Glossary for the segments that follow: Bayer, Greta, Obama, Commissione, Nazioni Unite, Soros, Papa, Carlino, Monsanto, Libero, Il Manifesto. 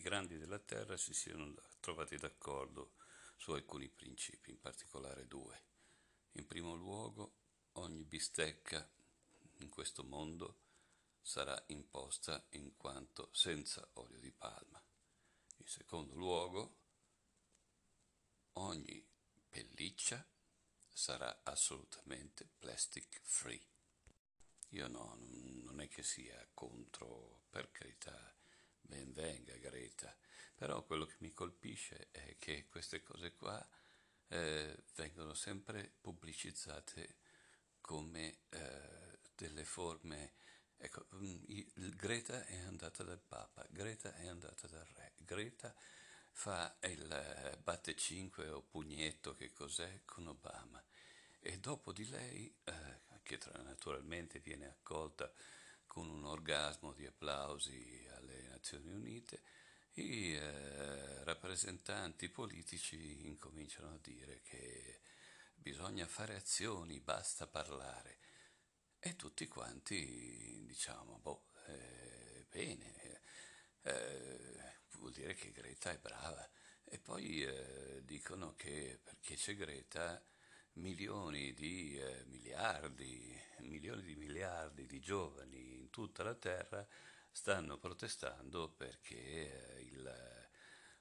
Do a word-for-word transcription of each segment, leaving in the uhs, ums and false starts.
i grandi della terra si siano trovati d'accordo su alcuni principi, in particolare due. In primo luogo, ogni bistecca in questo mondo sarà imposta in quanto senza olio di palma. In secondo luogo, ogni pelliccia sarà assolutamente plastic free. Io no, non è che sia contro, per carità, ben venga Greta, però quello che mi colpisce è che queste cose qua eh, vengono sempre pubblicizzate come eh, delle forme. Ecco, Greta è andata dal Papa, Greta è andata dal Re, Greta fa il batte cinque o pugnetto, che cos'è, con Obama, e dopo di lei, eh, che tra, naturalmente viene accolta con un orgasmo di applausi alle Nazioni Unite, i eh, rappresentanti politici incominciano a dire che bisogna fare azioni, basta parlare, e tutti quanti diciamo, boh, eh, bene, eh, vuol dire che Greta è brava, e poi eh, dicono che perché c'è Greta milioni di eh, miliardi, milioni di miliardi di giovani in tutta la terra stanno protestando perché eh, il,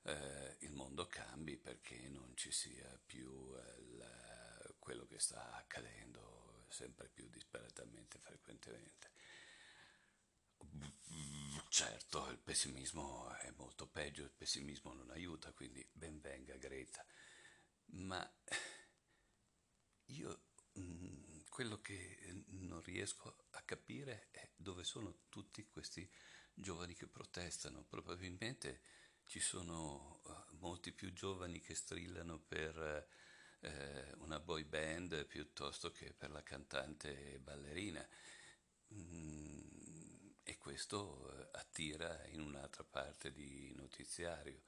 eh, il mondo cambi, perché non ci sia più eh, la, quello che sta accadendo sempre più disperatamente, frequentemente. Certo, il pessimismo è molto peggio, il pessimismo non aiuta, quindi ben venga Greta, ma io mh, quello che non riesco a capire è dove sono tutti questi giovani che protestano. Probabilmente ci sono uh, molti più giovani che strillano per uh, una boy band piuttosto che per la cantante ballerina, mm, e questo uh, attira in un'altra parte di notiziario.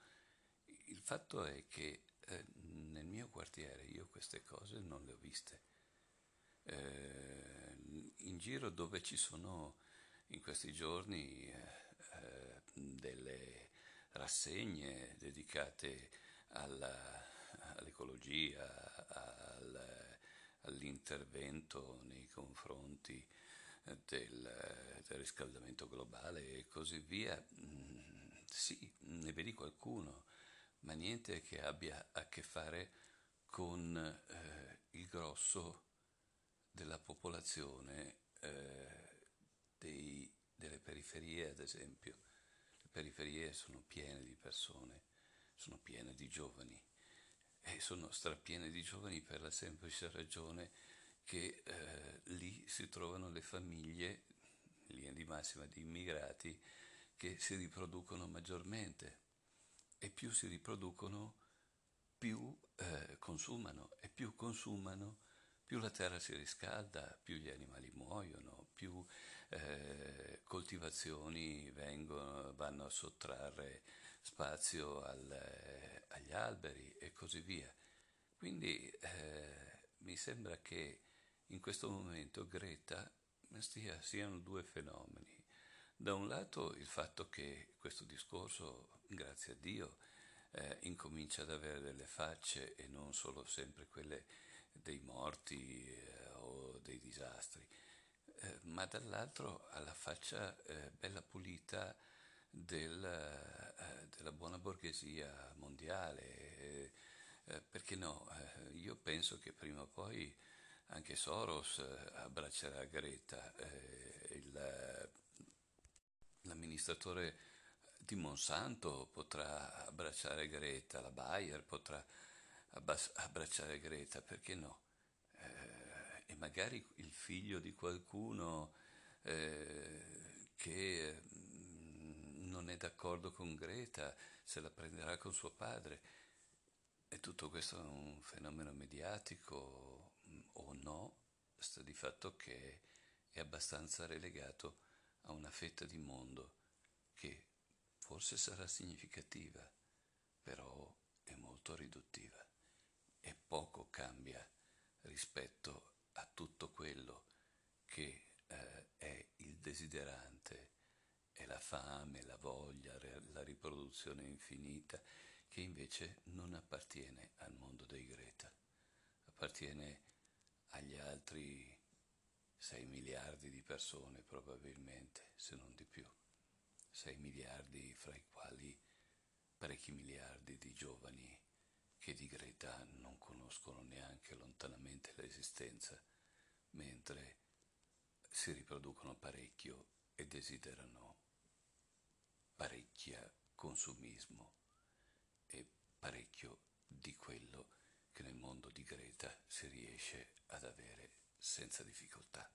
Il fatto è che nel mio quartiere io queste cose non le ho viste. Eh, in giro dove ci sono in questi giorni eh, delle rassegne dedicate alla, all'ecologia, al, all'intervento nei confronti del, del riscaldamento globale e così via, mm, sì, ne vedi qualcuno, ma niente che abbia a che fare con eh, il grosso della popolazione eh, dei, delle periferie, ad esempio. Le periferie sono piene di persone, sono piene di giovani, e sono strapiene di giovani per la semplice ragione che eh, lì si trovano le famiglie, in linea di massima, di immigrati, che si riproducono maggiormente. E più si riproducono, più eh, consumano, e più consumano, più la terra si riscalda, più gli animali muoiono, più eh, coltivazioni vengono, vanno a sottrarre spazio al, eh, agli alberi e così via. Quindi eh, mi sembra che in questo momento Greta stia, siano due fenomeni. Da un lato il fatto che questo discorso, grazie a Dio, eh, incomincia ad avere delle facce e non solo sempre quelle dei morti eh, o dei disastri, eh, ma dall'altro alla faccia eh, bella pulita del, eh, della buona borghesia mondiale. Eh, eh, perché no? Eh, io penso che prima o poi anche Soros eh, abbraccerà Greta, eh, il... l'amministratore di Monsanto potrà abbracciare Greta, la Bayer potrà abbracciare Greta, perché no? Eh, e magari il figlio di qualcuno eh, che mh, non è d'accordo con Greta se la prenderà con suo padre. E tutto questo è un fenomeno mediatico mh, o no, sta di fatto che è abbastanza relegato a una fetta di mondo che forse sarà significativa, però è molto riduttiva e poco cambia rispetto a tutto quello che eh, è il desiderante e la fame, la voglia, la riproduzione infinita, che invece non appartiene al mondo dei Greta, appartiene agli altri sei miliardi di persone probabilmente, se non di più, sei miliardi fra i quali parecchi miliardi di giovani che di Greta non conoscono neanche lontanamente l'esistenza, mentre si riproducono parecchio e desiderano parecchia consumismo e parecchio di quello che nel mondo di Greta si riesce ad avere senza difficoltà.